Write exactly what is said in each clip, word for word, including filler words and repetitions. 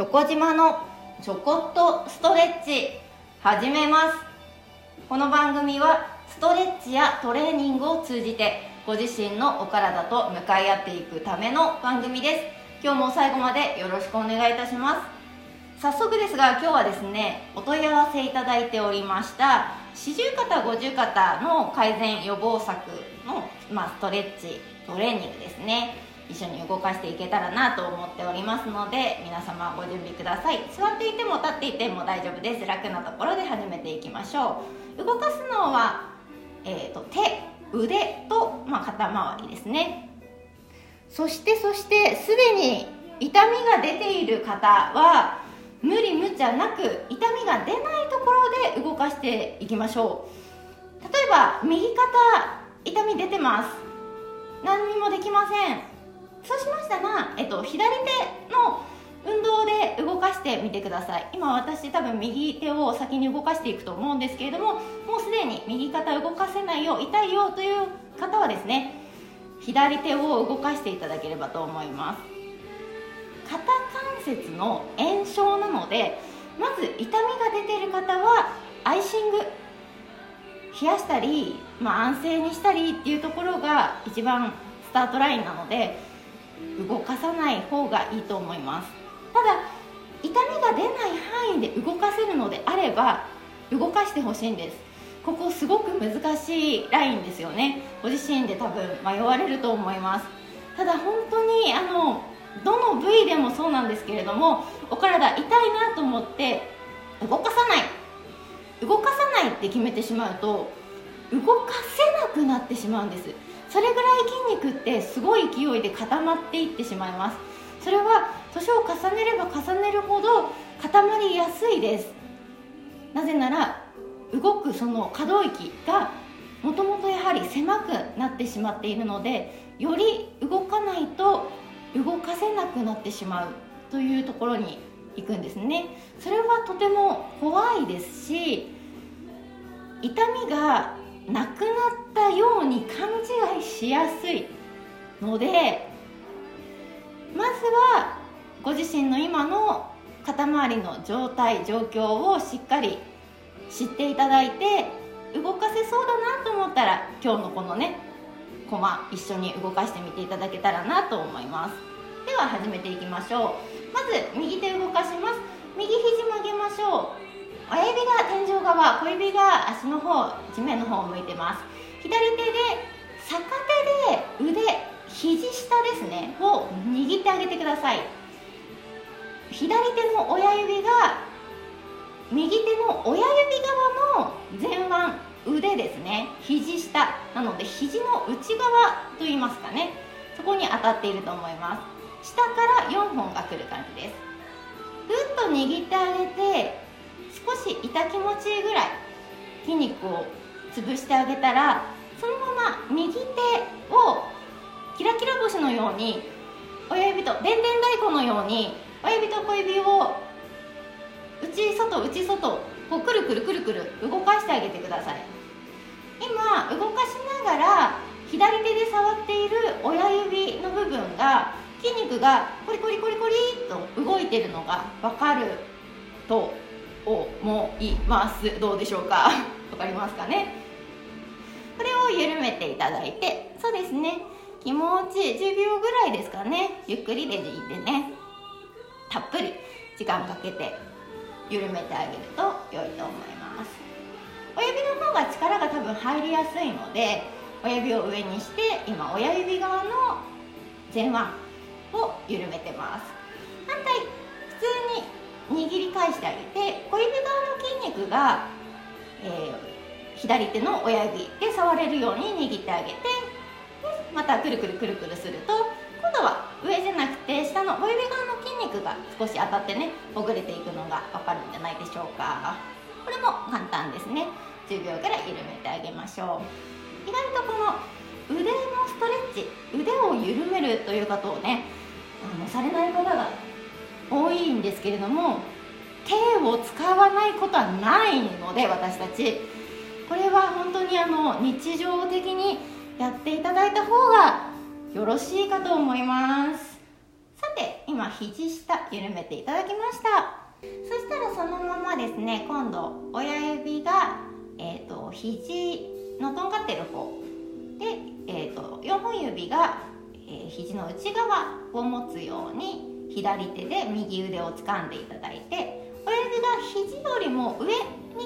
チョコ島のちょこっとストレッチ始めます。この番組はストレッチやトレーニングを通じてご自身のお体と向かい合っていくための番組です。今日も最後までよろしくお願いいたします。早速ですが、今日はですね、お問い合わせいただいておりました四十肩五十肩の改善予防策の、まあ、ストレッチトレーニングですね、一緒に動かしていけたらなと思っておりますので、皆様ご準備ください。座っていても立っていても大丈夫です。楽なところで始めていきましょう。動かすのは、えー、と手、腕と、まあ、肩周りですね。そしてそしてすでに痛みが出ている方は無理無茶なく、痛みが出ないところで動かしていきましょう。例えば右肩、痛み出てます、何にもできません。そうしましたら、えっと、左手の運動で動かしてみてください。今私多分右手を先に動かしていくと思うんですけれども、もうすでに右肩動かせないよ、痛いよという方はですね、左手を動かしていただければと思います。肩関節の炎症なので、まず痛みが出ている方はアイシング、冷やしたり、まあ、安静にしたりっていうところが一番スタートラインなので、動かさない方がいいと思います。ただ痛みが出ない範囲で動かせるのであれば動かしてほしいんです。ここすごく難しいラインですよね。ご自身で多分迷われると思います。ただ本当にあのどの部位でもそうなんですけれども、お体痛いなと思って動かさない動かさないって決めてしまうと動かせなくなってしまうんです。それぐらい筋肉ってすごい勢いで固まっていってしまいます。それは年を重ねれば重ねるほど固まりやすいです。なぜなら動くその可動域がもともとやはり狭くなってしまっているので、より動かないと動かせなくなってしまうというところに行くんですね。それはとても怖いですし、痛みがなくなったように勘違いしやすいので、まずはご自身の今の肩周りの状態状況をしっかり知っていただいて、動かせそうだなと思ったら今日のこのねコマ一緒に動かしてみていただけたらなと思います。では始めていきましょう。まず右手動かします。右肘曲げましょう。親指が天井側、小指が足の方、地面の方を向いてます。左手で逆手で腕、肘下ですねを握ってあげてください。左手の親指が右手の親指側の前腕ですね、肘下なので肘の内側と言いますかね、そこに当たっていると思います。下からよんほんが来る感じです。ぐっと握ってあげて、少し痛気持ちいいぐらい筋肉を潰してあげたら、そのまま右手をキラキラ星のように、親指とでんでん太鼓のように親指と小指を内外内外こうくるくるくるくる動かしてあげてください。今動かしながら左手で触っている親指の部分が、筋肉がコリコリコリコリっと動いてるのが分かると思います。どうでしょうかわかりますかね。これを緩めていただいて、そうですね、気持ちじゅうびょうぐらいですかね、ゆっくりでいいんでね、たっぷり時間かけて緩めてあげると良いと思います。親指の方が力が多分入りやすいので、親指を上にして、今親指側の前腕を緩めてます。反対、普通に握り返してあげて、小指側の筋肉が、えー、左手の親指で触れるように握ってあげて、またくるくるくるくるすると、今度は上じゃなくて下の親指側の筋肉が少し当たってね、ほぐれていくのが分かるんじゃないでしょうか。これも簡単ですね。じゅうびょうぐらい緩めてあげましょう。意外とこの腕のストレッチ、腕を緩めるという方をね、あのされない方が多いんですけれども、手を使わないことはないので、私たちこれは本当にあの日常的にやっていただいた方がよろしいかと思います。さで今肘下緩めていただきました。そしたらそのままですね、今度親指が、えー、と肘のとんがってる方で、えー、とよんほん指が、えー、肘の内側を持つように左手で右腕を掴んでいただいて、親指が肘よりも上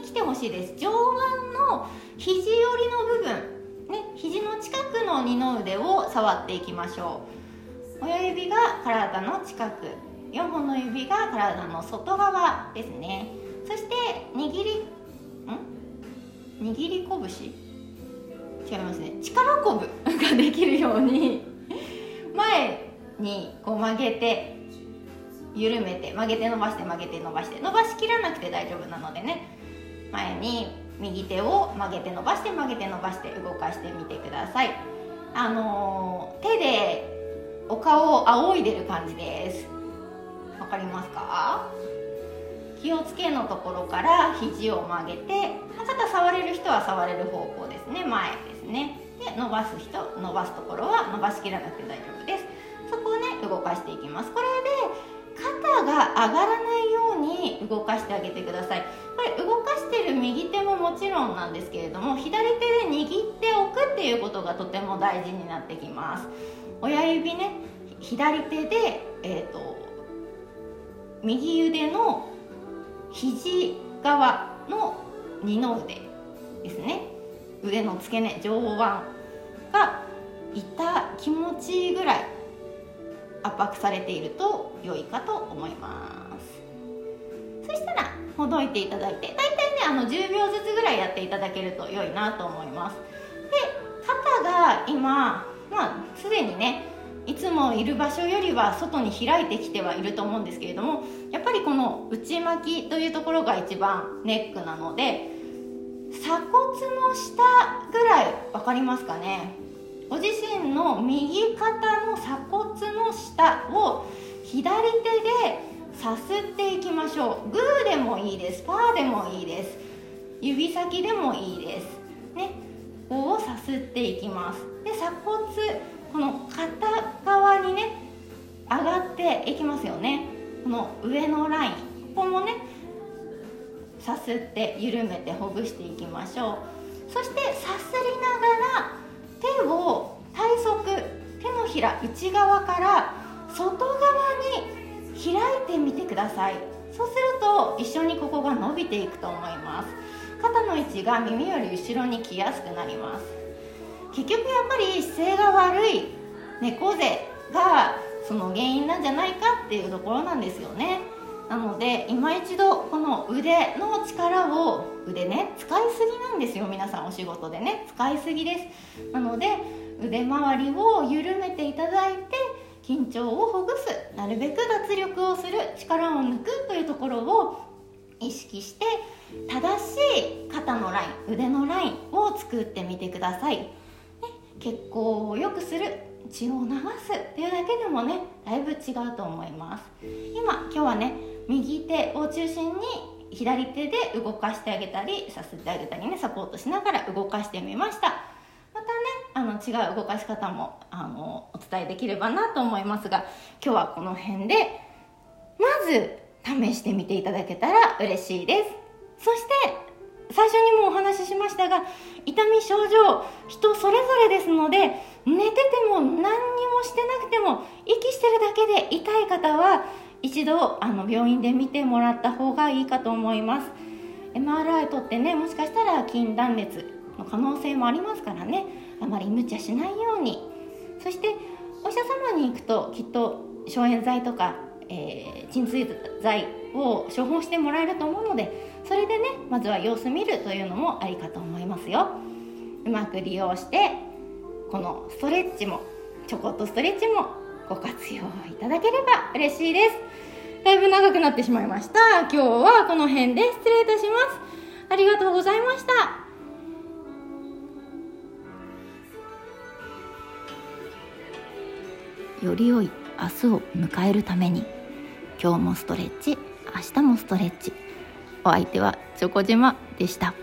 に来てほしいです。上腕の肘寄りの部分、ね、肘の近くの二の腕を触っていきましょう。親指が体の近く、よんほんの指が体の外側ですね。そして握りん握り拳違いますね力こぶができるように前にこう曲げて緩めて、曲げて伸ばして曲げて伸ばして、伸ばしきらなくて大丈夫なのでね、前に右手を曲げて伸ばして曲げて伸ばして動かしてみてください。あのー、手でお顔を仰いでる感じです。わかりますか？気をつけのところから肘を曲げて、肩触れる人は触れる方向ですね、前ですね。で伸ばす人、伸ばすところは伸ばしきらなくて大丈夫です。そこをね動かしていきます。これで肩が上がらないように動かしてあげてください。これ動かしてる右手ももちろんなんですけれども、左手で握っておくっていうことがとても大事になってきます。親指ね、左手でえっと右腕の肘側の二の腕ですね、腕の付け根、上腕が痛気持ちいいぐらい圧迫されていると良いかと思います。そしたらほどいていただいて、大体ねあのじゅうびょうずつぐらいやっていただけると良いなと思います。で、肩が今まあすでにね、いつもいる場所よりは外に開いてきてはいると思うんですけれども、やっぱりこの内巻きというところが一番ネックなので、鎖骨の下ぐらい、分かりますかね、ご自身の右肩の鎖骨の下を左手でさすっていきましょう。グーでもいいです、パーでもいいです、指先でもいいですね、ここをさすっていきます。で、鎖骨、この肩側にね上がっていきますよね。この上のライン、ここもねさすって緩めてほぐしていきましょう。そしてさすりながら手を体側、手のひら内側から外側に開いてみてください。そうすると一緒にここが伸びていくと思います。肩の位置が耳より後ろに来やすくなります。結局やっぱり姿勢が悪い、猫背がその原因なんじゃないかっていうところなんですよね。なので今一度この腕の力を、腕ね使いすぎなんですよ、皆さんお仕事でね使いすぎです。なので腕周りを緩めていただいて、緊張をほぐす、なるべく脱力をする、力を抜くというところを意識して、正しい肩のライン、腕のラインを作ってみてください。血行を良くする、血を流すっていうだけでもねだいぶ違うと思います。今今日はね右手を中心に左手で動かしてあげたりさすってあげたりね、サポートしながら動かしてみました。またねあの違う動かし方もあのお伝えできればなと思いますが、今日はこの辺でまず試してみていただけたら嬉しいです。そして最初にもお話ししましたが、痛み、症状、人それぞれですので、寝てても何にもしてなくても息してるだけで痛い方は一度あの病院で見てもらった方がいいかと思います。 エムアールアイ 取ってね、もしかしたら筋断裂の可能性もありますからね、あまり無茶しないように。そしてお医者様に行くときっと消炎剤とか、えー、鎮痛剤を処方してもらえると思うので、それでねまずは様子見るというのもありかと思いますよ。うまく利用してこのストレッチも、ちょこっとストレッチもご活用いただければ嬉しいです。だいぶ長くなってしまいました。今日はこの辺で失礼いたします。ありがとうございました。より良い明日を迎えるために、今日もストレッチ、明日もストレッチ。お相手はチョコジマでした。